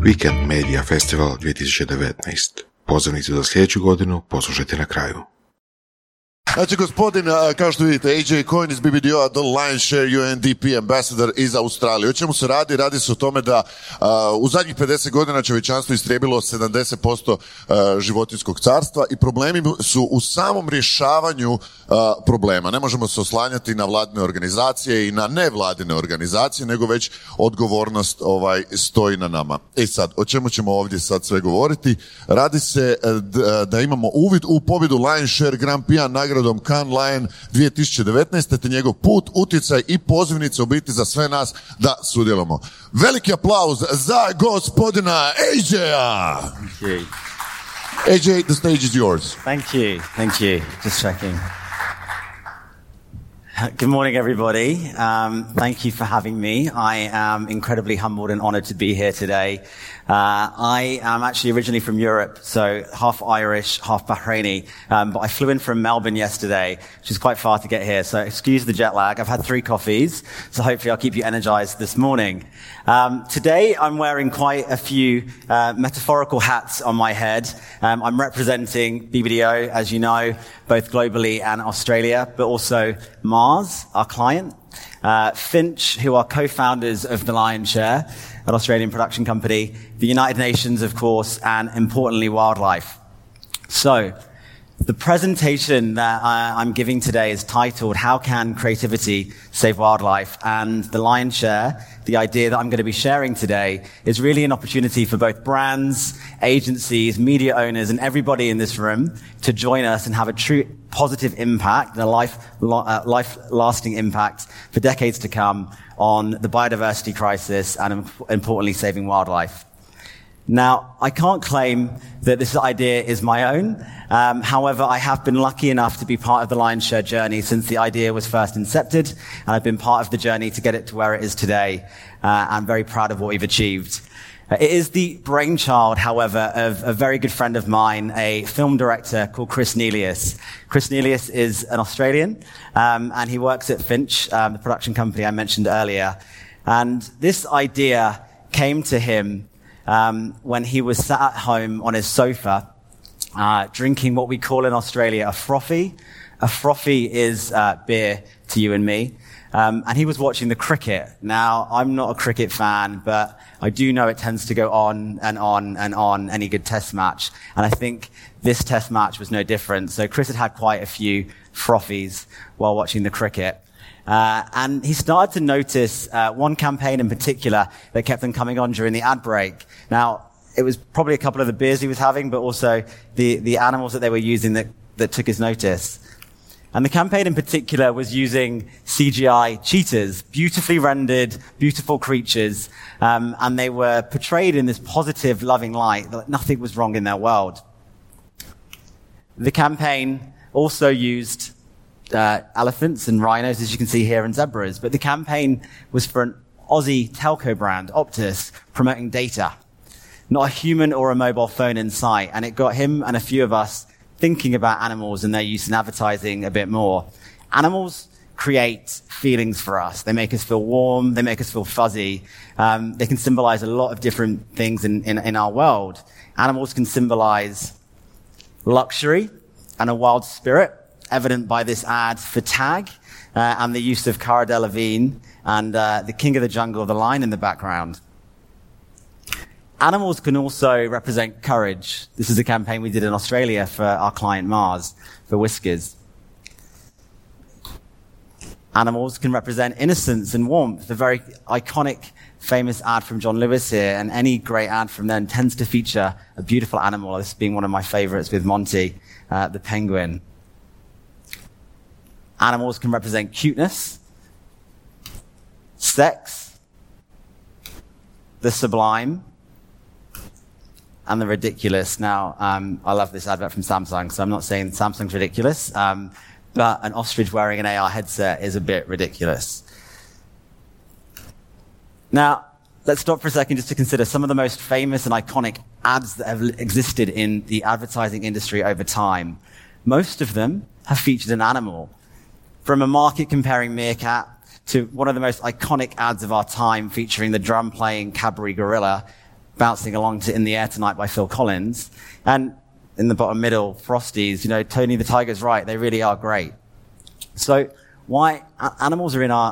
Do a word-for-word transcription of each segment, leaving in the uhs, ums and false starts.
Weekend Media Festival dvije tisuće devetnaeste. Pozivnicu za sljedeću godinu poslušajte na kraju. Znači, gospodin, kao što vidite, A J Coin iz B B D O-a, The Lion's Share U N D P Ambassador iz Australije. O čemu se radi? Radi se o tome da uh, u zadnjih pedeset godina čovječanstvo istrijebilo sedamdeset posto uh, životinjskog carstva i problemi su u samom rješavanju uh, problema. Ne možemo se oslanjati na vladine organizacije i na nevladine organizacije, nego već odgovornost ovaj, stoji na nama. E sad, o čemu ćemo ovdje sad sve govoriti? Radi se uh, da imamo uvid u pobjedu Lion's Share Grand Prix nagradu Cannes Lion dvije tisuće devetnaeste te njegov put, utjecaj i pozivnice u biti za sve nas da sudjelujemo. Veliki aplauz za gospodina A J-a! Thank you. A J, the stage is yours. Thank you, thank you. Just checking. Good morning, everybody. Um, thank you for having me. I am incredibly humbled and honored to be here today. Uh, I am actually originally from Europe, so half Irish, half Bahraini. Um, but I flew in from Melbourne yesterday, which is quite far to get here. So excuse the jet lag. I've had three coffees, so hopefully I'll keep you energized this morning. Um, today I'm wearing quite a few uh, metaphorical hats on my head. Um, I'm representing B B D O, as you know, both globally and Australia, but also Mars, our client. Uh, Finch, who are co-founders of The Lion's Share, an Australian production company, the United Nations, of course, and importantly, wildlife. So, the presentation that I, I'm giving today is titled, How Can Creativity Save Wildlife? And The Lion's Share, the idea that I'm going to be sharing today, is really an opportunity for both brands, agencies, media owners, and everybody in this room to join us and have a true positive impact, a life, uh, life-lasting impact for decades to come on the biodiversity crisis and, importantly, saving wildlife. Now, I can't claim that this idea is my own. Um, however, I have been lucky enough to be part of the Lion's Share journey since the idea was first incepted, and I've been part of the journey to get it to where it is today. Uh, I'm very proud of what we've achieved. It is the brainchild, however, of a very good friend of mine, a film director called Chris Nelius. Chris Nelius is an Australian, um, and he works at Finch, um, the production company I mentioned earlier. And this idea came to him Um, when he was sat at home on his sofa, uh, drinking what we call in Australia a frothy. A frothy is uh, beer to you and me. Um, and he was watching the cricket. Now, I'm not a cricket fan, but I do know it tends to go on and on and on any good test match. And I think this test match was no different. So Chris had had quite a few frothies while watching the cricket. Uh, and he started to notice uh, one campaign in particular that kept them coming on during the ad break. Now, it was probably a couple of the beers he was having, but also the, the animals that they were using that, that took his notice. And the campaign in particular was using C G I cheetahs, beautifully rendered, beautiful creatures, um, and they were portrayed in this positive, loving light that nothing was wrong in their world. The campaign also used Uh, elephants and rhinos, as you can see here, and zebras. But the campaign was for an Aussie telco brand, Optus, promoting data. Not a human or a mobile phone in sight. And it got him and a few of us thinking about animals and their use in advertising a bit more. Animals create feelings for us. They make us feel warm. They make us feel fuzzy. Um, they can symbolize a lot of different things in, in, in our world. Animals can symbolize luxury and a wild spirit, evident by this ad for Tag uh, and the use of Cara Delevingne and uh, the king of the jungle, the lion in the background. Animals can also represent courage. This is a campaign we did in Australia for our client Mars, for Whiskers. Animals can represent innocence and warmth, the very iconic, famous ad from John Lewis here, and any great ad from then tends to feature a beautiful animal, this being one of my favorites with Monty, uh, the penguin. Animals can represent cuteness, sex, the sublime, and the ridiculous. Now, um, I love this advert from Samsung, so I'm not saying Samsung's ridiculous, um, but an ostrich wearing an A R headset is a bit ridiculous. Now, let's stop for a second just to consider some of the most famous and iconic ads that have existed in the advertising industry over time. Most of them have featured an animal. From a market comparing meerkat to one of the most iconic ads of our time featuring the drum-playing Cadbury gorilla, Bouncing Along to In the Air Tonight by Phil Collins. And in the bottom middle, Frosties, you know, Tony the Tiger's right. They really are great. So why animals are in our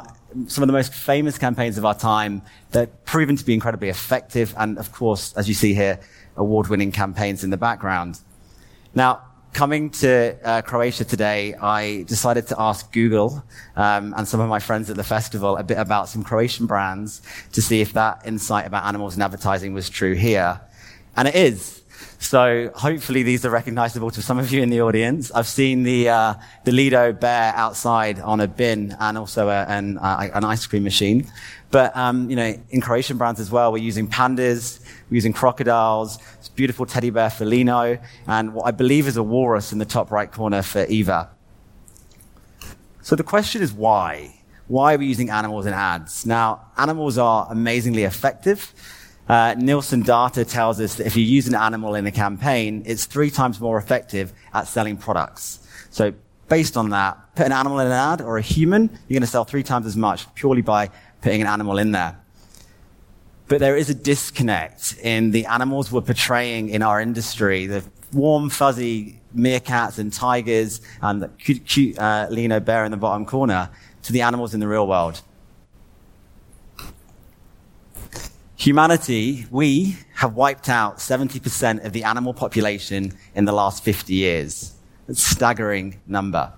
some of the most famous campaigns of our time. They're proven to be incredibly effective. And of course, as you see here, award-winning campaigns in the background. Now, coming to uh, Croatia today, I decided to ask Google um, and some of my friends at the festival a bit about some Croatian brands to see if that insight about animals and advertising was true here. And it is. So hopefully these are recognizable to some of you in the audience. I've seen the uh, the Lido bear outside on a bin and also a, an, uh, an ice cream machine. But um, you know, in Croatian brands as well, we're using pandas, we're using crocodiles, this beautiful teddy bear Felino, and what I believe is a walrus in the top right corner for Eva. So the question is why? Why are we using animals in ads? Now, animals are amazingly effective. Uh, Nielsen data tells us that if you use an animal in a campaign, it's three times more effective at selling products. So based on that, put an animal in an ad or a human, you're going to sell three times as much purely by putting an animal in there. But there is a disconnect in the animals we're portraying in our industry, the warm, fuzzy meerkats and tigers and the cute, cute uh, Lino bear in the bottom corner to the animals in the real world. Humanity, we have wiped out seventy percent of the animal population in the last fifty years. It's a staggering number.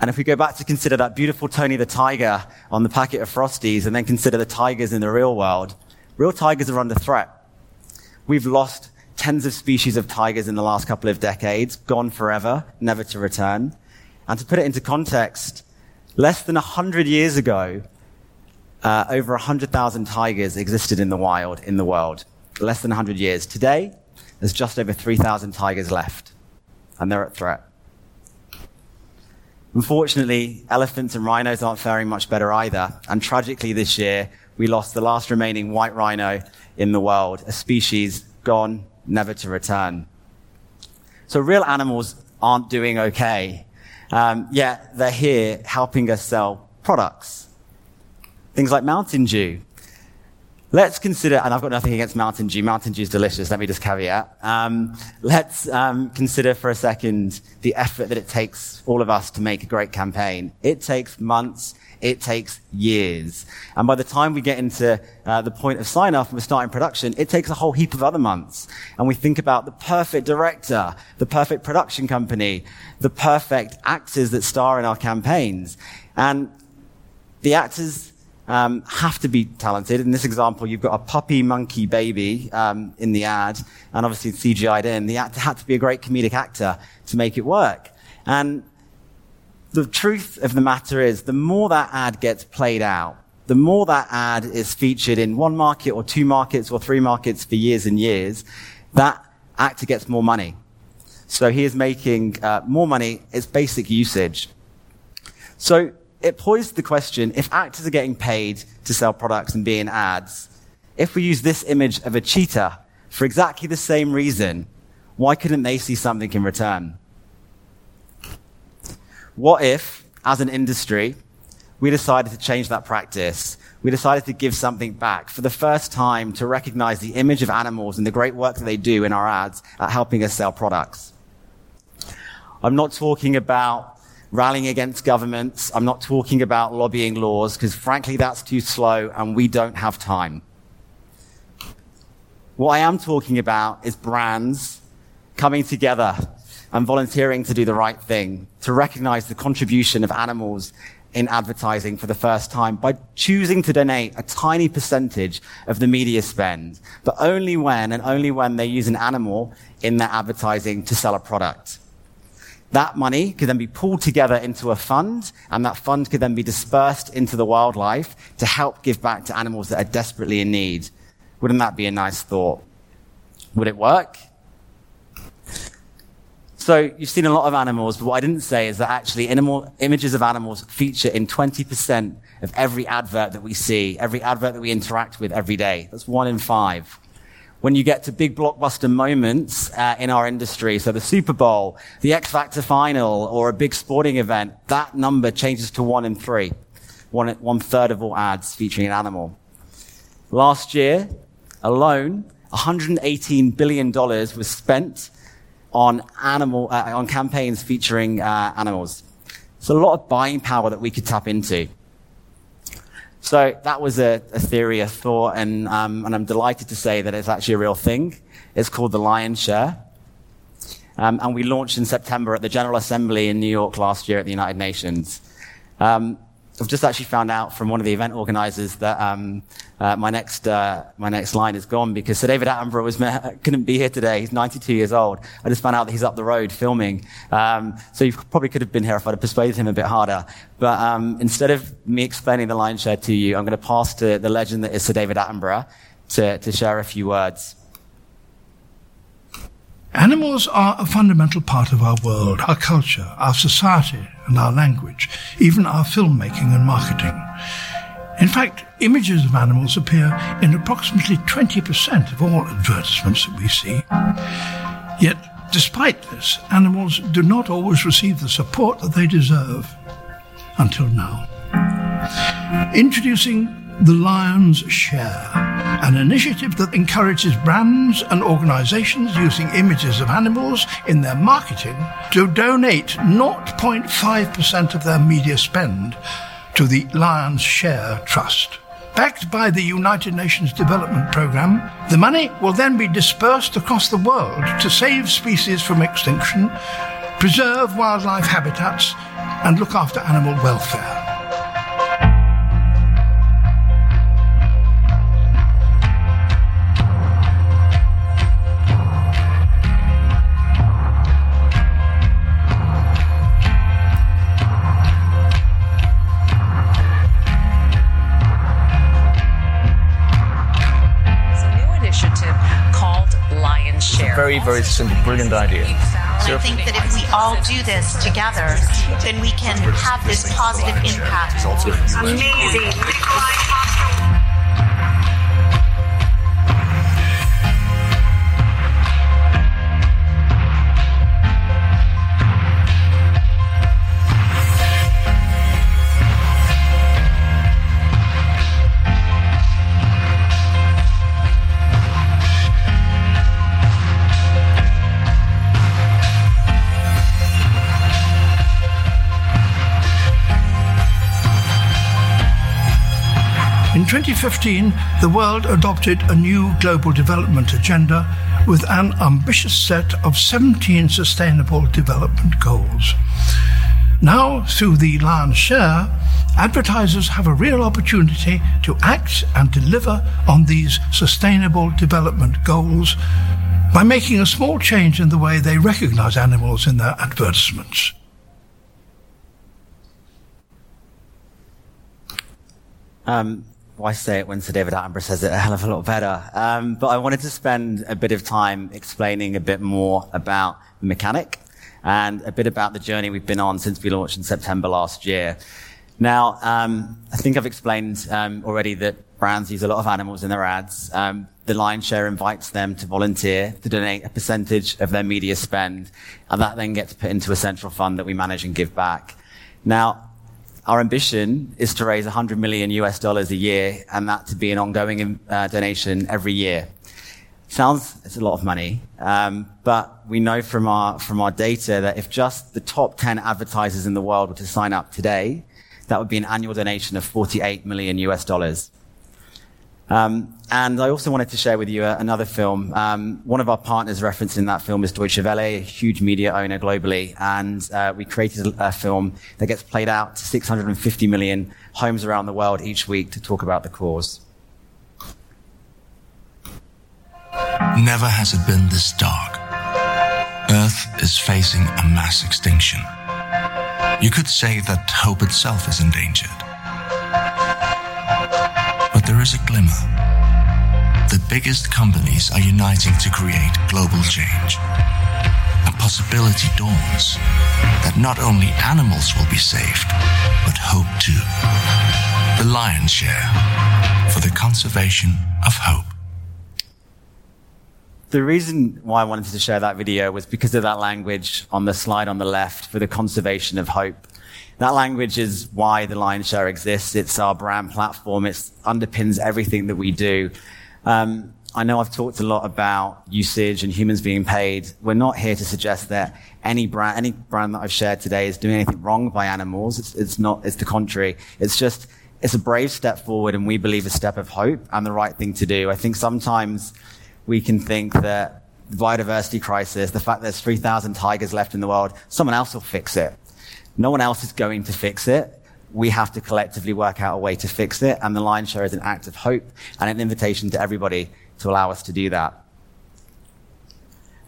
And if we go back to consider that beautiful Tony the Tiger on the packet of Frosties and then consider the tigers in the real world, real tigers are under threat. We've lost tens of species of tigers in the last couple of decades, gone forever, never to return. And to put it into context, less than one hundred years ago, Uh, over one hundred thousand tigers existed in the wild, in the world, less than one hundred years. Today, there's just over three thousand tigers left, and they're at threat. Unfortunately, elephants and rhinos aren't faring much better either, and tragically this year, we lost the last remaining white rhino in the world, a species gone, never to return. So real animals aren't doing okay, um, yet they're here helping us sell products. Things like Mountain Dew. Let's consider, and I've got nothing against Mountain Dew. Mountain Dew is delicious, let me just caveat. Um, let's um, consider for a second the effort that it takes all of us to make a great campaign. It takes months, it takes years. And by the time we get into uh, the point of sign-off and we're starting production, it takes a whole heap of other months. And we think about the perfect director, the perfect production company, the perfect actors that star in our campaigns. And the actors Um, have to be talented. In this example, you've got a puppy monkey baby um, in the ad, and obviously it's C G I'd in. The actor had to be a great comedic actor to make it work. And the truth of the matter is, the more that ad gets played out, the more that ad is featured in one market or two markets or three markets for years and years, that actor gets more money. So he is making uh, more money. It's basic usage. So it posed the question, if actors are getting paid to sell products and be in ads, if we use this image of a cheetah for exactly the same reason, why couldn't they see something in return? What if, as an industry, we decided to change that practice? We decided to give something back for the first time to recognize the image of animals and the great work that they do in our ads at helping us sell products. I'm not talking about rallying against governments. I'm not talking about lobbying laws, because frankly, that's too slow and we don't have time. What I am talking about is brands coming together and volunteering to do the right thing, to recognize the contribution of animals in advertising for the first time by choosing to donate a tiny percentage of the media spend, but only when and only when they use an animal in their advertising to sell a product. That money could then be pulled together into a fund, and that fund could then be dispersed into the wildlife to help give back to animals that are desperately in need. Wouldn't that be a nice thought? Would it work? So you've seen a lot of animals, but what I didn't say is that actually animal, images of animals feature in twenty percent of every advert that we see, every advert that we interact with every day. That's one in five. When you get to big blockbuster moments uh, in our industry, so the Super Bowl, the X Factor final, or a big sporting event, that number changes to one in three, one, one third of all ads featuring an animal. Last year alone, one hundred eighteen billion dollars was spent on animal uh, on campaigns featuring uh, animals. So a lot of buying power that we could tap into. So that was a, a theory, a thought, and, um, and I'm delighted to say that it's actually a real thing. It's called The Lion's Share. Um, and we launched in September at the General Assembly in New York last year at the United Nations. Um, I've just actually found out from one of the event organisers that um, uh, my next uh, my next line is gone because Sir David Attenborough was couldn't be here today. He's ninety-two years old. I just found out that he's up the road filming. Um, so he probably could have been here if I'd have persuaded him a bit harder. But um, instead of me explaining the Lion's Share to you, I'm going to pass to the legend that is Sir David Attenborough to, to share a few words. Animals are a fundamental part of our world, our culture, our society, and our language, even our filmmaking and marketing. In fact, images of animals appear in approximately twenty percent of all advertisements that we see. Yet, despite this, animals do not always receive the support that they deserve, until now. Introducing The Lion's Share, an initiative that encourages brands and organizations using images of animals in their marketing to donate zero point five percent of their media spend to the Lion's Share Trust. Backed by the United Nations Development Programme, the money will then be dispersed across the world to save species from extinction, preserve wildlife habitats, and look after animal welfare. Very, very simple, brilliant idea. I think that if we all do this together, then we can have this positive impact. Amazing. In twenty fifteen, the world adopted a new global development agenda with an ambitious set of seventeen Sustainable Development Goals. Now, through the Lion's Share, advertisers have a real opportunity to act and deliver on these Sustainable Development Goals by making a small change in the way they recognize animals in their advertisements. Um. I say it when Sir David Attenborough says it a hell of a lot better. Um, but I wanted to spend a bit of time explaining a bit more about the mechanic and a bit about the journey we've been on since we launched in September last year. Now, um, I think I've explained um, already that brands use a lot of animals in their ads. Um, the Lion's Share invites them to volunteer to donate a percentage of their media spend, and that then gets put into a central fund that we manage and give back. Now, our ambition is to raise one hundred million US dollars a year, and that to be an ongoing uh, donation every year. Sounds, it's a lot of money, um, but we know from our from our data that if just the top ten advertisers in the world were to sign up today, that would be an annual donation of forty-eight million US dollars. Um, and I also wanted to share with you a, another film. Um, one of our partners referenced in that film is Deutsche Welle, a huge media owner globally, and uh, we created a, a film that gets played out to six hundred fifty million homes around the world each week to talk about the cause. Never has it been this dark. Earth is facing a mass extinction. You could say that hope itself is endangered. There is a glimmer. The biggest companies are uniting to create global change. A possibility dawns that not only animals will be saved, but hope too. The Lion's Share, for the conservation of hope. The reason why I wanted to share that video was because of that language on the slide on the left, for the conservation of hope. That language is why the Lion's Share exists. It's our brand platform. It underpins everything that we do. Um, I know I've talked a lot about usage and humans being paid. We're not here to suggest that any brand, any brand that I've shared today is doing anything wrong by animals. It's, it's not, it's the contrary. It's just, it's a brave step forward, and we believe a step of hope and the right thing to do. I think sometimes we can think that the biodiversity crisis, the fact there's three thousand tigers left in the world, someone else will fix it. No one else is going to fix it. We have to collectively work out a way to fix it, and the Lion's Share is an act of hope and an invitation to everybody to allow us to do that.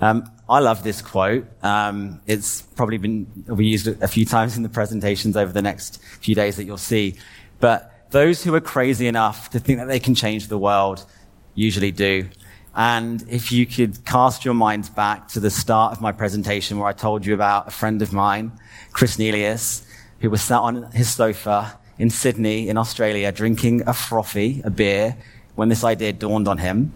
Um, I love this quote. Um, it's probably been it'll be used a few times in the presentations over the next few days that you'll see. But those who are crazy enough to think that they can change the world usually do. And if you could cast your minds back to the start of my presentation where I told you about a friend of mine, Chris Nelius, who was sat on his sofa in Sydney in Australia drinking a frothy, a beer, when this idea dawned on him.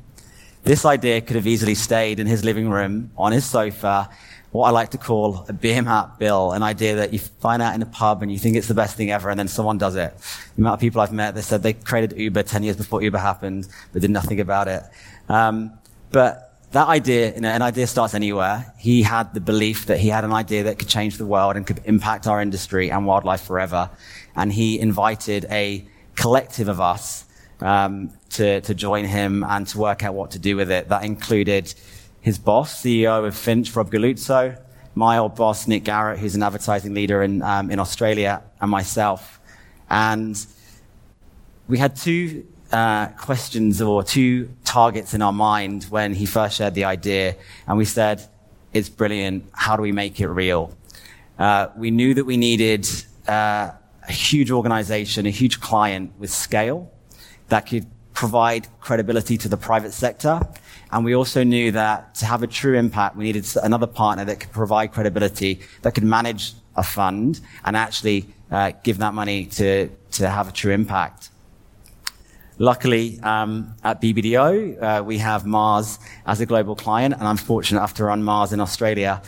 This idea could have easily stayed in his living room, on his sofa, what I like to call a beer map bill, an idea that you find out in a pub and you think it's the best thing ever, and then someone does it. The amount of people I've met that said they created Uber ten years before Uber happened, but did nothing about it. Um, but that idea, you know, an idea starts anywhere. He had the belief that he had an idea that could change the world and could impact our industry and wildlife forever. And he invited a collective of us um, to, to join him and to work out what to do with it. That included his boss, C E O of Finch, Rob Galuzzo, my old boss, Nick Garrett, who's an advertising leader in, um, in Australia, and myself. And we had two uh, questions or two targets in our mind when he first shared the idea. And we said, it's brilliant. How do we make it real? Uh, we knew that we needed uh, a huge organization, a huge client with scale that could provide credibility to the private sector. And we also knew that to have a true impact, we needed another partner that could provide credibility, that could manage a fund and actually uh, give that money to, to have a true impact. Luckily, um, at B B D O, uh, we have Mars as a global client, and I'm fortunate enough to run Mars in Australia.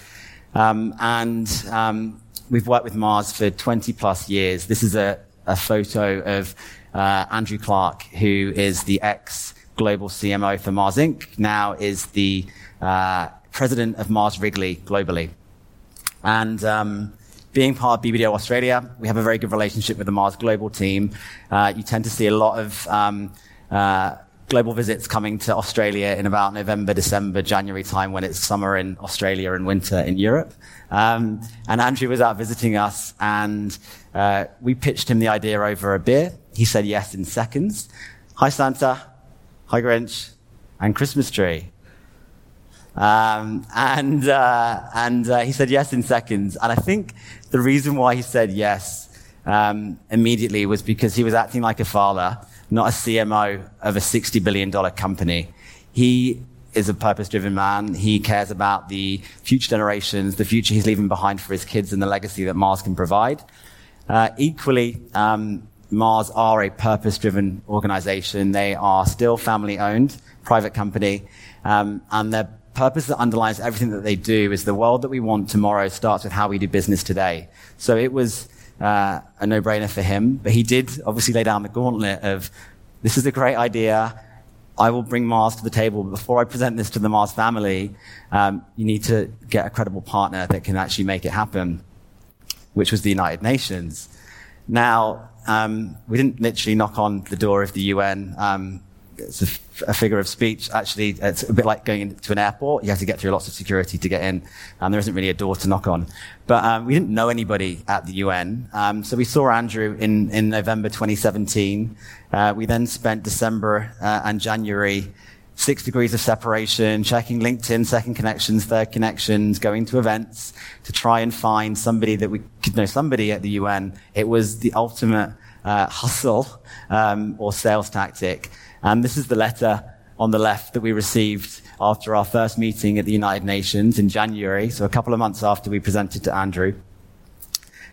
Um, and um, we've worked with Mars for twenty plus years. This is a, a photo of uh, Andrew Clark, who is the ex global C M O for Mars Incorporated, now is the uh, president of Mars Wrigley globally. And um, being part of B B D O Australia, we have a very good relationship with the Mars global team. Uh, you tend to see a lot of um, uh, global visits coming to Australia in about November, December, January time when it's summer in Australia and winter in Europe. Um, and Andrew was out visiting us, and uh, we pitched him the idea over a beer. He said yes in seconds. Hi, Santa. Hi, Grinch, and Christmas tree. Um, and uh, and uh, he said yes in seconds. And I think the reason why he said yes um, immediately was because he was acting like a father, not a C M O of a sixty billion dollars company. He is a purpose-driven man. He cares about the future generations, the future he's leaving behind for his kids, and the legacy that Mars can provide. Uh, equally, um, Mars are a purpose-driven organization. They are still family-owned, private company, um, and their purpose that underlies everything that they do is the world that we want tomorrow starts with how we do business today. So it was uh, a no-brainer for him, but he did obviously lay down the gauntlet of, this is a great idea, I will bring Mars to the table, but before I present this to the Mars family, um, you need to get a credible partner that can actually make it happen, which was the United Nations. Now, Um, we didn't literally knock on the door of the U N. Um, it's a, f- a figure of speech. Actually, it's a bit like going into an airport. You have to get through lots of security to get in, and there isn't really a door to knock on. But um, we didn't know anybody at the U N. Um, so we saw Andrew in, in November twenty seventeen. Uh, we then spent December uh, and January, six degrees of separation, checking LinkedIn, second connections, third connections, going to events to try and find somebody that we could know somebody at the U N. It was the ultimate uh, hustle um, or sales tactic. And this is the letter on the left that we received after our first meeting at the United Nations in January, so a couple of months after we presented to Andrew,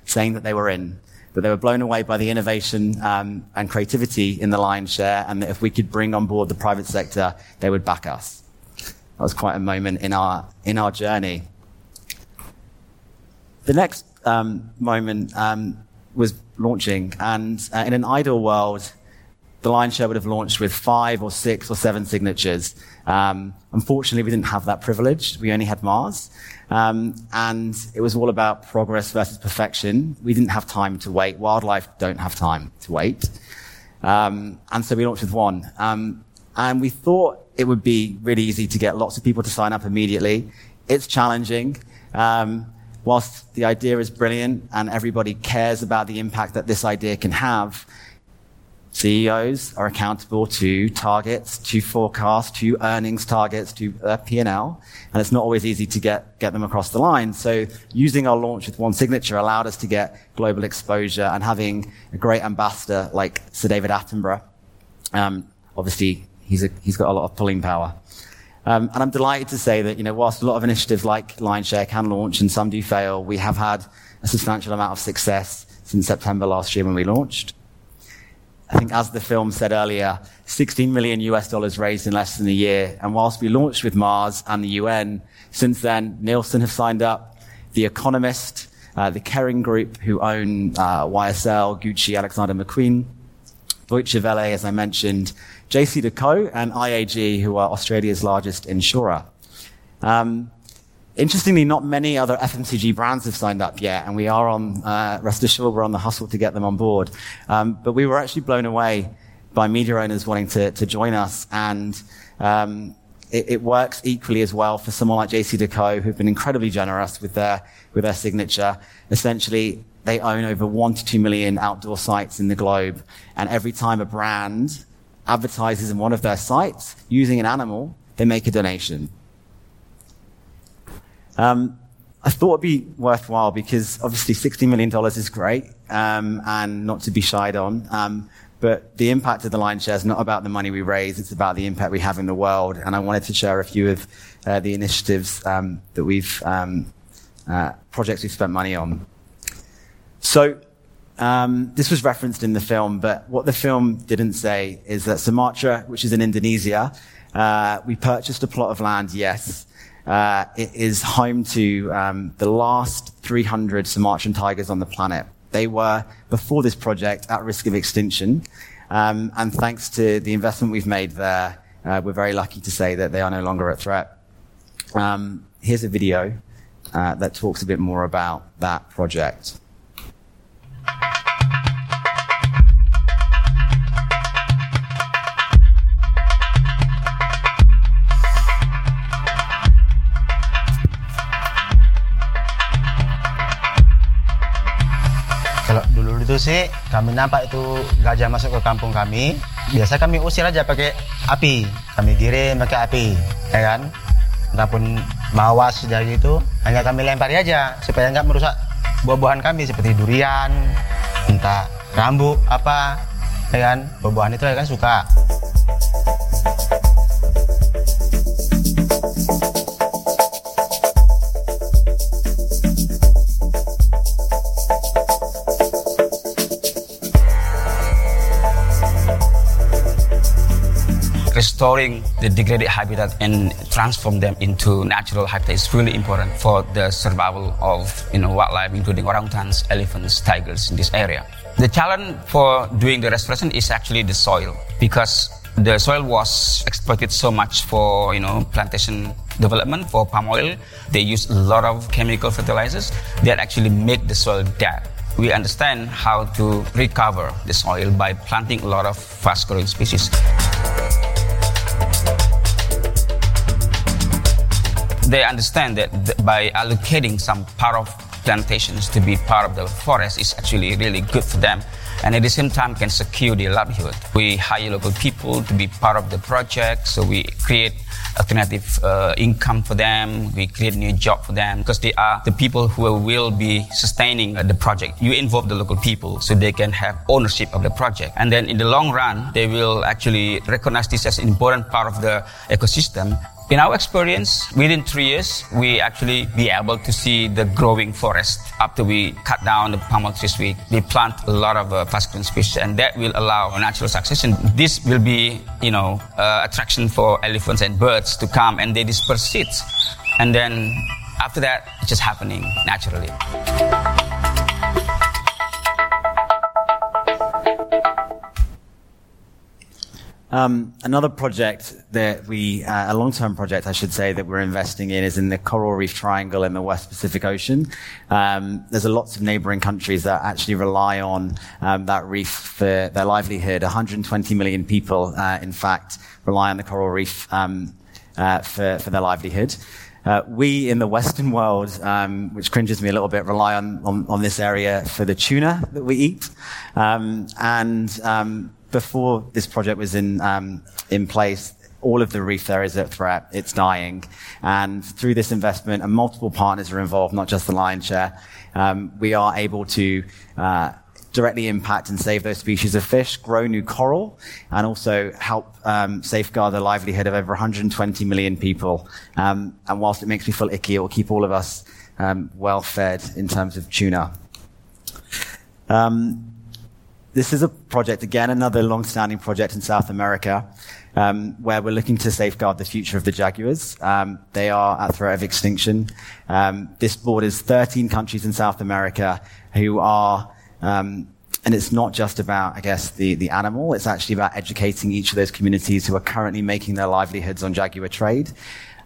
saying that they were in. But they were blown away by the innovation um, and creativity in the Lion's Share, and that if we could bring on board the private sector, they would back us. That was quite a moment in our in our journey. The next um, moment um, was launching, and uh, in an ideal world, The Lion's Share would have launched with five or six or seven signatures. Um, unfortunately, we didn't have that privilege. We only had Mars. Um, and it was all about progress versus perfection. We didn't have time to wait. Wildlife don't have time to wait. Um, and so we launched with one. Um, and we thought it would be really easy to get lots of people to sign up immediately. It's challenging. Um, whilst the idea is brilliant and everybody cares about the impact that this idea can have, C E Os are accountable to targets, to forecasts, to earnings targets, to uh, P and L, and it's not always easy to get, get them across the line. So using our launch with one signature allowed us to get global exposure, and having a great ambassador like Sir David Attenborough, um, obviously he's, a, he's got a lot of pulling power. Um, and I'm delighted to say that, you know, whilst a lot of initiatives like Lion's Share can launch and some do fail, we have had a substantial amount of success since September last year when we launched. I think, as the film said earlier, sixteen million US dollars raised in less than a year. And whilst we launched with Mars and the U N, since then, Nielsen have signed up, The Economist, uh, the Kering Group, who own uh, Y S L, Gucci, Alexander McQueen, Deutsche Welle, as I mentioned, J C Decaux, and I A G, who are Australia's largest insurer. Um, Interestingly, not many other F M C G brands have signed up yet, and we are on, uh, rest assured, we're on the hustle to get them on board. Um, but we were actually blown away by media owners wanting to, to join us, and um, it, it works equally as well for someone like J C Decaux, who've been incredibly generous with their with their signature. Essentially, they own over one to two million outdoor sites in the globe, and every time a brand advertises in one of their sites using an animal, they make a donation. Um, I thought it'd be worthwhile because obviously sixty million dollars is great, um, and not to be shied on. Um, but the impact of the Lion's Share is not about the money we raise, it's about the impact we have in the world. And I wanted to share a few of uh, the initiatives um, that we've, um, uh, projects we've spent money on. So, um, this was referenced in the film, but what the film didn't say is that Sumatra, which is in Indonesia, uh, we purchased a plot of land, yes. Uh, it is home to um, the last three hundred Sumatran tigers on the planet. They were, before this project, at risk of extinction. Um, and thanks to the investment we've made there, uh, we're very lucky to say that they are no longer at threat. Um, here's a video uh, that talks a bit more about that project. Itu sih kami nampak itu gajah masuk ke kampung kami, biasa kami usir aja pakai api, kami giring pakai api, ya kan? Ataupun mawas dari itu hanya kami lempari aja supaya nggak merusak buah-buahan kami seperti durian, entah rambu apa, ya kan? Buah-buahan itu ya kan suka. Restoring the degraded habitat and transform them into natural habitat is really important for the survival of, you know, wildlife, including orangutans, elephants, tigers in this area. The challenge for doing the restoration is actually the soil, because the soil was exploited so much for, you know, plantation development, for palm oil. They use a lot of chemical fertilizers that actually make the soil dead. We understand how to recover the soil by planting a lot of fast-growing species. They understand that by allocating some part of plantations to be part of the forest is actually really good for them, and at the same time can secure their livelihood. We hire local people to be part of the project, so we create alternative uh, income for them, we create new job for them, because they are the people who will be sustaining the project. You involve the local people so they can have ownership of the project, and then in the long run they will actually recognize this as an important part of the ecosystem. In our experience, within three years, we actually be able to see the growing forest. After we cut down the palm oil trees, we, we plant a lot of uh, fast-growing species, and that will allow natural succession. This will be, you know, uh, attraction for elephants and birds to come, and they disperse seeds. And then after that, it's just happening naturally. Um, another project that we, uh, a long-term project, I should say, that we're investing in is in the Coral Reef Triangle in the West Pacific Ocean. Um, there's a lots of neighboring countries that actually rely on um, that reef for their livelihood. one hundred twenty million people, uh, in fact, rely on the coral reef um, uh, for, for their livelihood. Uh, we in the Western world, um, which cringes me a little bit, rely on, on, on this area for the tuna that we eat. Um, and um, before this project was in um, in place, all of the reef there is at threat. It's dying. And through this investment, and multiple partners are involved, not just the Lion's Share, um, we are able to uh, directly impact and save those species of fish, grow new coral, and also help um, safeguard the livelihood of over one hundred twenty million people. Um, and whilst it makes me feel icky, it will keep all of us um, well-fed in terms of tuna. Um, This is a project, again, another long-standing project in South America, um, where we're looking to safeguard the future of the jaguars. Um, they are at threat of extinction. Um, this borders thirteen countries in South America who are, um, and it's not just about, I guess, the, the animal. It's actually about educating each of those communities who are currently making their livelihoods on jaguar trade.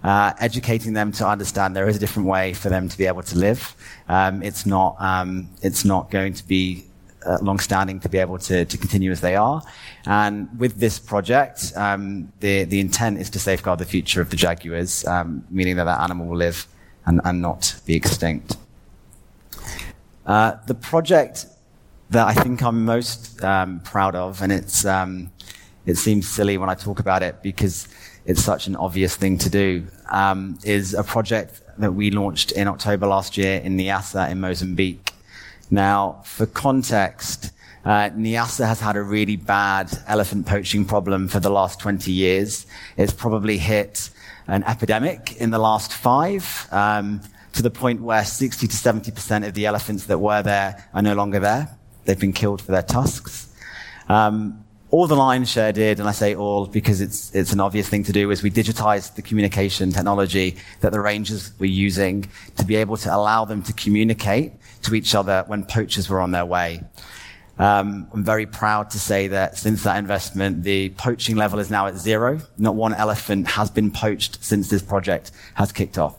Uh, educating them to understand there is a different way for them to be able to live. Um, it's not, um, it's not going to be Uh, long-standing to be able to, to continue as they are. And with this project, um, the, the intent is to safeguard the future of the jaguars, um, meaning that that animal will live and, and not be extinct. Uh, the project that I think I'm most um, proud of, and it's um, it seems silly when I talk about it because it's such an obvious thing to do, um, is a project that we launched in October last year in Niassa in Mozambique. Now, for context, uh, Niassa has had a really bad elephant poaching problem for the last twenty years. It's probably hit an epidemic in the last five, um, to the point where sixty to seventy percent of the elephants that were there are no longer there. They've been killed for their tusks. Um, all the Lion's Share did, and I say all because it's, it's an obvious thing to do, is we digitized the communication technology that the rangers were using to be able to allow them to communicate to each other when poachers were on their way. Um, I'm very proud to say that since that investment, the poaching level is now at zero. Not one elephant has been poached since this project has kicked off.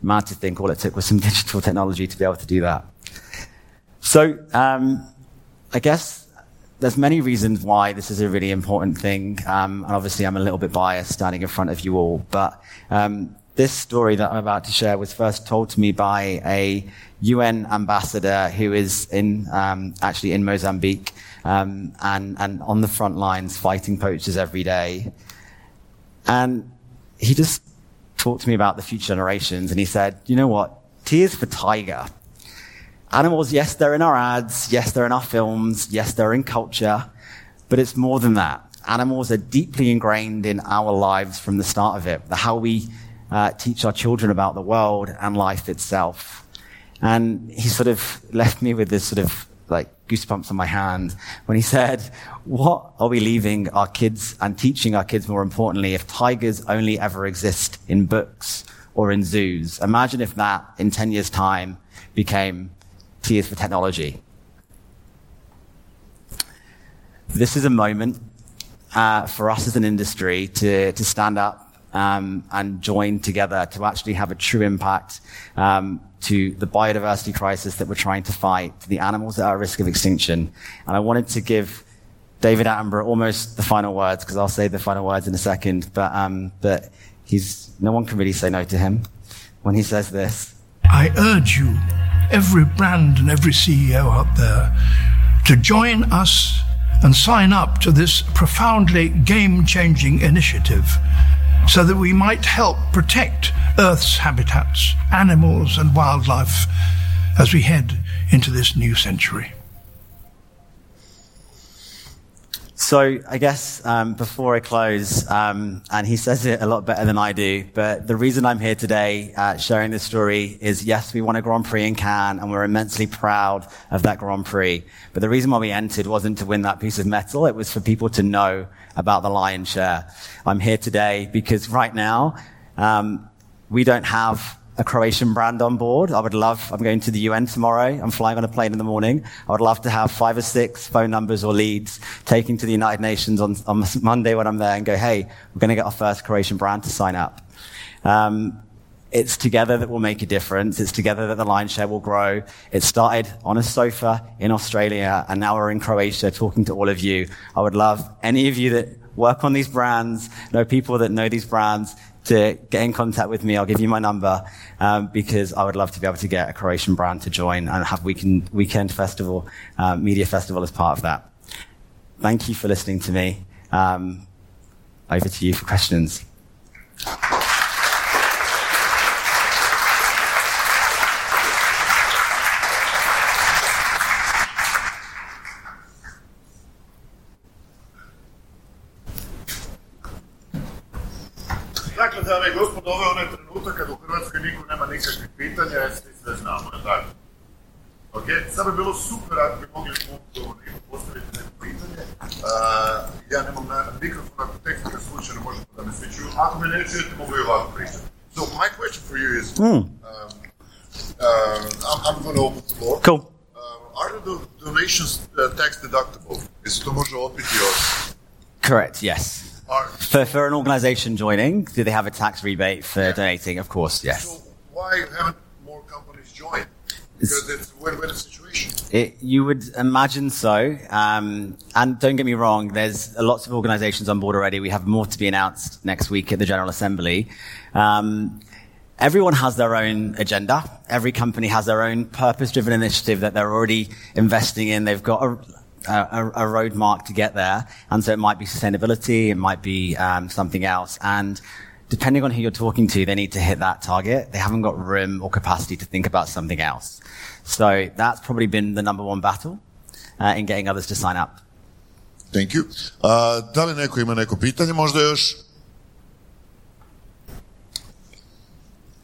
Mad to think all it took was some digital technology to be able to do that. So um, I guess there's many reasons why this is a really important thing. Um, and obviously, I'm a little bit biased standing in front of you all, but um, this story that I'm about to share was first told to me by a U N ambassador who is in um, actually in Mozambique um, and, and on the front lines fighting poachers every day. And he just talked to me about the future generations, and he said, you know what, T is for tiger. Animals, yes, they're in our ads, yes, they're in our films, yes, they're in culture, but it's more than that. Animals are deeply ingrained in our lives from the start of it, how we Uh, teach our children about the world and life itself. And he sort of left me with this sort of like goosebumps on my hand when he said, what are we leaving our kids and teaching our kids, more importantly, if tigers only ever exist in books or in zoos? Imagine if that in ten years' time became T is for technology. This is a moment uh, for us as an industry to, to stand up Um, and join together to actually have a true impact um, to the biodiversity crisis that we're trying to fight, to the animals that are at risk of extinction. And I wanted to give David Attenborough almost the final words, because I'll say the final words in a second, but um, but he's no one can really say no to him when he says this. I urge you, every brand and every C E O out there, to join us and sign up to this profoundly game-changing initiative, so that we might help protect Earth's habitats, animals and wildlife as we head into this new century. So I guess um, before I close, um, and he says it a lot better than I do, but the reason I'm here today uh, sharing this story is, yes, we won a Grand Prix in Cannes, and we're immensely proud of that Grand Prix. But the reason why we entered wasn't to win that piece of metal. It was for people to know about the Lion's Share. I'm here today because right now um, we don't have a Croatian brand on board. I would love, I'm going to the U N tomorrow. I'm flying on a plane in the morning. I would love to have five or six phone numbers or leads taken to the United Nations on, on Monday when I'm there and go, hey, we're going to get our first Croatian brand to sign up. Um, It's together that will make a difference. It's together that the Lion's Share will grow. It started on a sofa in Australia, and now we're in Croatia talking to all of you. I would love any of you that work on these brands, know people that know these brands, to get in contact with me. I'll give you my number, um, because I would love to be able to get a Croatian brand to join and have Weekend, weekend Festival, uh, Media Festival as part of that. Thank you for listening to me. Um, over to you for questions. Dakle, dame i gospodo, ovo je onaj trenutak kad u Hrvatskoj niko nema nikakvih pitanja, jer svi sve znamo, je tako? Ok, sada bi bilo super ako bi mogli postaviti neko pitanje. Uh, ja nemam mikrofon, ako tehnika slučajno možete da me svi čuju. Ako me ne čujete, mogu i ovako pričati. So, my question for you is, um, um, I'm, I'm going to open the floor. Cool. Uh, are the donations uh, tax deductible? Jesu to može odbiti od... Correct, yes. For, for an organization joining, do they have a tax rebate for yeah. donating? Of course, yes. So why haven't more companies joined? Because it's a win-win situation. It, you would imagine so. Um, and don't get me wrong, there's lots of organizations on board already. We have more to be announced next week at the General Assembly. Um, Everyone has their own agenda. Every company has their own purpose-driven initiative that they're already investing in. They've got a... A, a roadmark to get there, and so it might be sustainability, it might be um, something else, and depending on who you're talking to, they need to hit that target. They haven't got room or capacity to think about something else. So that's probably been the number one battle uh, in getting others to sign up. Thank you. Uh, da li neko ima neko pitanje? Možda još?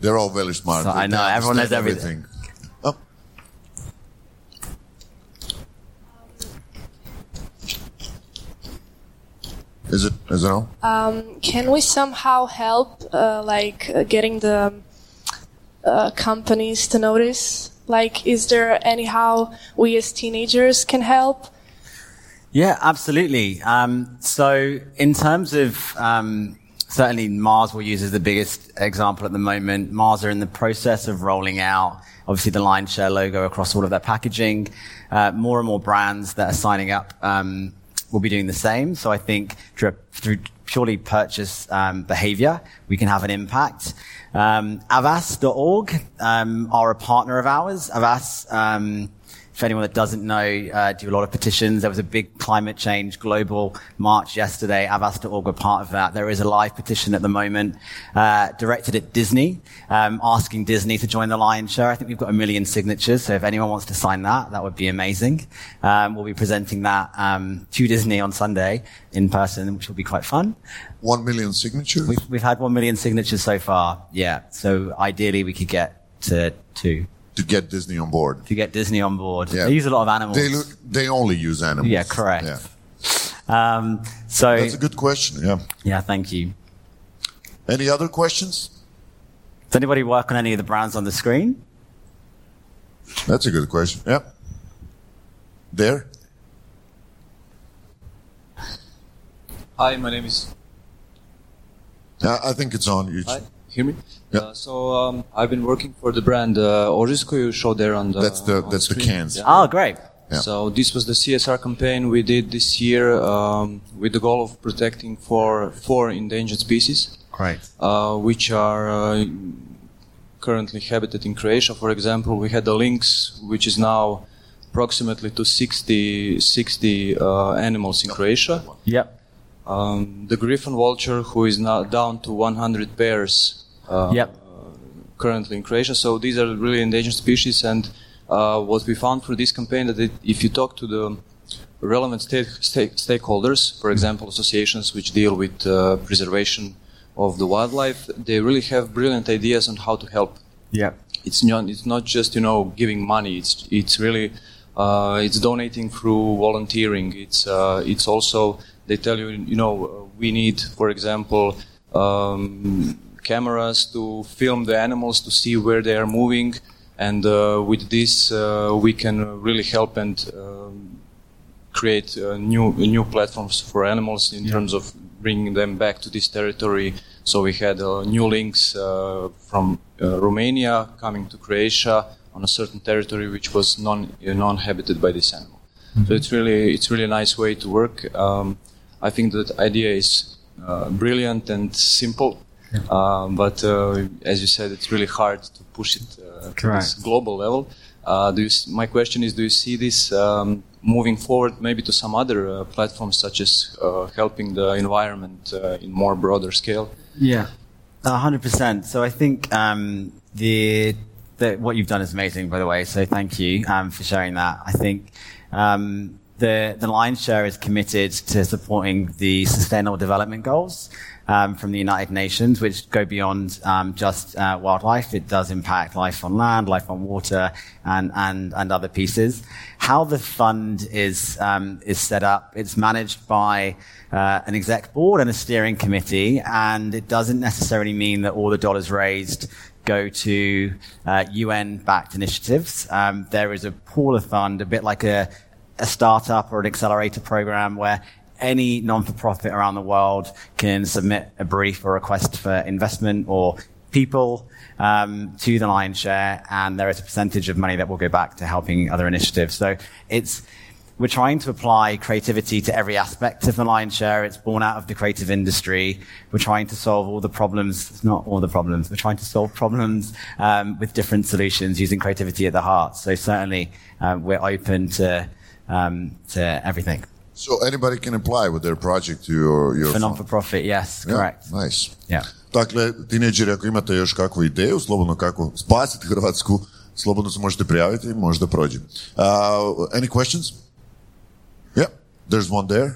They're all very smart. So I know, everyone knows everything. everything. Is it? Is it all? Um, can we somehow help, uh, like, uh, getting the uh, companies to notice? Like, is there anyhow we as teenagers can help? Yeah, absolutely. Um, so, in terms of um, certainly Mars will use as the biggest example at the moment. Mars are in the process of rolling out, obviously, the Lion's Share logo across all of their packaging. Uh, more and more brands that are signing up. Um, We'll be doing the same. So I think through purely purchase um, behavior, we can have an impact. Um, Avaaz dot org um, are a partner of ours. Avaaz, um, for anyone that doesn't know, uh, do a lot of petitions. There was a big climate change global march yesterday. Avaaz dot org were part of that. There is a live petition at the moment uh, directed at Disney, um, asking Disney to join the Lion's Share. I think we've got a million signatures, so if anyone wants to sign that, that would be amazing. Um, we'll be presenting that um, to Disney on Sunday in person, which will be quite fun. One million signatures? We've, we've had one million signatures so far, yeah. So ideally we could get to two. To get Disney on board. To get Disney on board. Yeah. They use a lot of animals. They look, they only use animals. Yeah, correct. Yeah. Um, so that's a good question, yeah. Yeah, thank you. Any other questions? Does anybody work on any of the brands on the screen? That's a good question, yeah. There? Hi, my name is... Uh, I think it's on. You Hi, hear me? Yeah. Uh, so um, I've been working for the brand uh, Orisco you showed there on the That's the that's screen. the cans. Yeah. Oh, great. Yeah. So this was the C S R campaign we did this year um, with the goal of protecting four four endangered species. Right. Uh, which are uh, currently habited in Croatia. For example, we had the lynx, which is now approximately to sixty, sixty uh, animals in Croatia. Yep. Um, the griffon vulture, who is now down to one hundred pairs. Uh, yep. uh, currently in Croatia. So these are really endangered species, and uh, what we found through this campaign that it, if you talk to the relevant state, state, stakeholders, for example, associations which deal with uh, preservation of the wildlife, they really have brilliant ideas on how to help. Yeah, it's not it's not just you know giving money. It's it's really uh, it's donating through volunteering. It's uh, it's also they tell you you know we need, for example. Um, cameras to film the animals, to see where they are moving. And uh, with this, uh, we can really help and um, create uh, new new platforms for animals in yeah. terms of bringing them back to this territory. So we had uh, new links uh, from uh, Romania coming to Croatia on a certain territory which was non uh, non-habited by this animal. Mm-hmm. So it's really it's really a nice way to work. Um, I think that idea is uh, brilliant and simple. Yeah. Um, but uh, as you said, it's really hard to push it uh, to this global level. Uh, do you, my question is, do you see this um, moving forward maybe to some other uh, platforms, such as uh, helping the environment uh, in more broader scale? Yeah, one hundred percent. So I think um, the, the what you've done is amazing, by the way. So thank you um, for sharing that. I think um, the, the Lion's Share is committed to supporting the Sustainable Development Goals Um, from the United Nations, which go beyond um, just uh, wildlife. It does impact life on land, life on water, and and and other pieces. How the fund is um, is set up, it's managed by uh, an exec board and a steering committee, and it doesn't necessarily mean that all the dollars raised go to uh, U N-backed initiatives. Um, there is a pool of fund, a bit like a, a startup or an accelerator program, where any non-for-profit around the world can submit a brief or request for investment or people um, to the Lion's Share, and there is a percentage of money that will go back to helping other initiatives. So it's we're trying to apply creativity to every aspect of the Lion's Share. It's born out of the creative industry. We're trying to solve all the problems. It's not all the problems. We're trying to solve problems um, with different solutions using creativity at the heart. So certainly uh, we're open to um, to everything. So anybody can apply with their project to your, your for non-for-profit, yes, yeah, correct. Nice. Yeah. Dakle, tineđeri, ako imate još kakvu ideju, slobodno kako spasiti Hrvatsku, slobodno se možete prijaviti, možda prođe. Uh, any questions? Yeah, there's one there.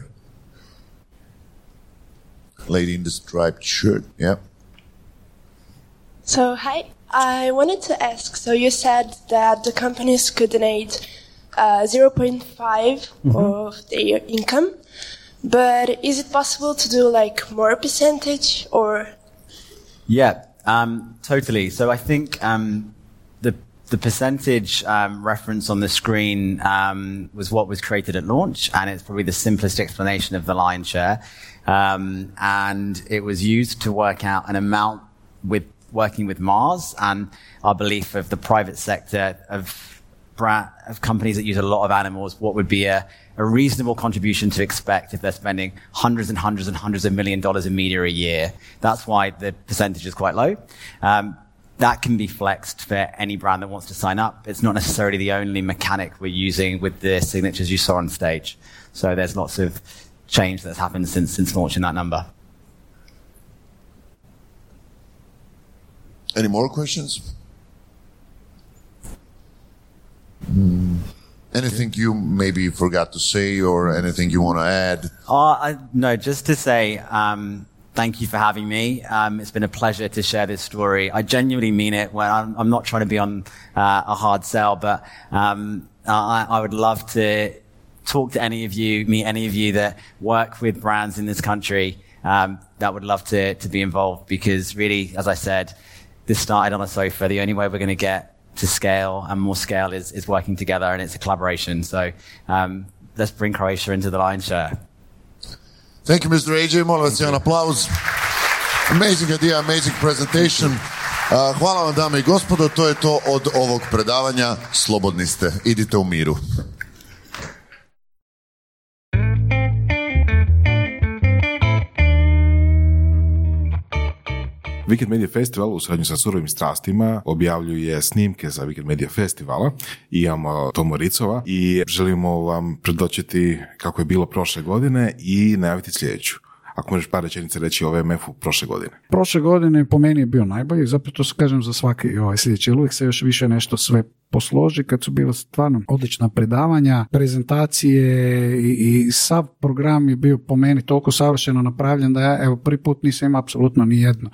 Lady in the striped shirt, yeah. So, hi, I wanted to ask, so you said that the companies could donate Uh, zero point five mm-hmm. of their income, but is it possible to do like more percentage or? Yeah, um, totally. So I think um, the the percentage um, reference on the screen um, was what was created at launch, and it's probably the simplest explanation of the Lion's Share. Um, and it was used to work out an amount with working with Mars and our belief of the private sector of. of companies that use a lot of animals, what would be a, a reasonable contribution to expect if they're spending hundreds and hundreds and hundreds of million dollars in media a year. That's why the percentage is quite low. Um, that can be flexed for any brand that wants to sign up. It's not necessarily the only mechanic we're using with the signatures you saw on stage. So there's lots of change that's happened since, since launching that number. Any more questions? Hmm. Anything you maybe forgot to say or anything you want to add? Uh, I, no, just to say um, thank you for having me. Um, it's been a pleasure to share this story. I genuinely mean it. Well, I'm, I'm not trying to be on uh, a hard sell, but um, I, I would love to talk to any of you, meet any of you that work with brands in this country um, that would love to, to be involved, because really, as I said, this started on a sofa. The only way we're going to get to scale and more scale is, is working together, and it's a collaboration. So um, let's bring Croatia into the Lion's Share. Thank you, Mister A J. Molim vas jedan aplauz. Amazing idea, amazing presentation. Uh, hvala vam, dame I gospodo. To je to od ovog predavanja. Slobodni ste. Idite u miru. Weekend Media Festival u suradnji sa Surovim strastima objavljuje snimke za Weekend Media Festivala. Imamo Tomu Ricova i želimo vam predočiti kako je bilo prošle godine i najaviti sljedeću. Ako možeš par rečenica reći o V M F-u prošle godine. Prošle godine po meni je bio najbolji, zapravo to kažem za svaki ovaj sljedeći, uvijek se još više nešto sve posloži, kad su bila stvarno odlična predavanja, prezentacije i, i sav program je bio po meni toliko savršeno napravljen da ja evo prvi put nisam imao apsolutno ni jednu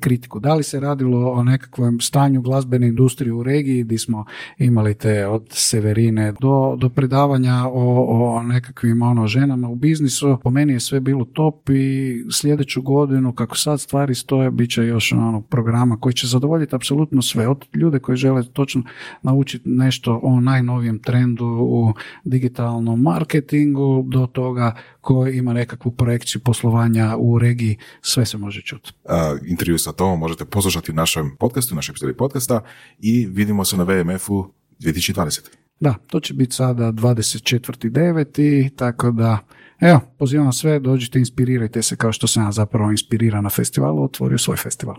kritiku. Da li se radilo o nekakvom stanju glazbene industrije u regiji gdje smo imali te od Severine do, do predavanja o, o nekakvim ono ženama u biznisu, po meni je sve bilo top. bi sljedeću godinu, kako sad stvari stoje, bit će još ono programa koji će zadovoljiti apsolutno sve. Od ljude koji žele točno naučiti nešto o najnovijem trendu u digitalnom marketingu, do toga koji ima nekakvu projekciju poslovanja u regiji, sve se može čuti. Uh, intervju sa Tomom možete poslušati u našem podcastu, u našoj epizodi podcasta, i vidimo se na V M F-u dvije tisuće dvadeset. Da, to će biti sada dvadeset četvrti deveti, tako da, evo, pozivam sve, dođite, inspirirajte se kao što sam ja zapravo inspiriran na festivalu, otvorio svoj festival.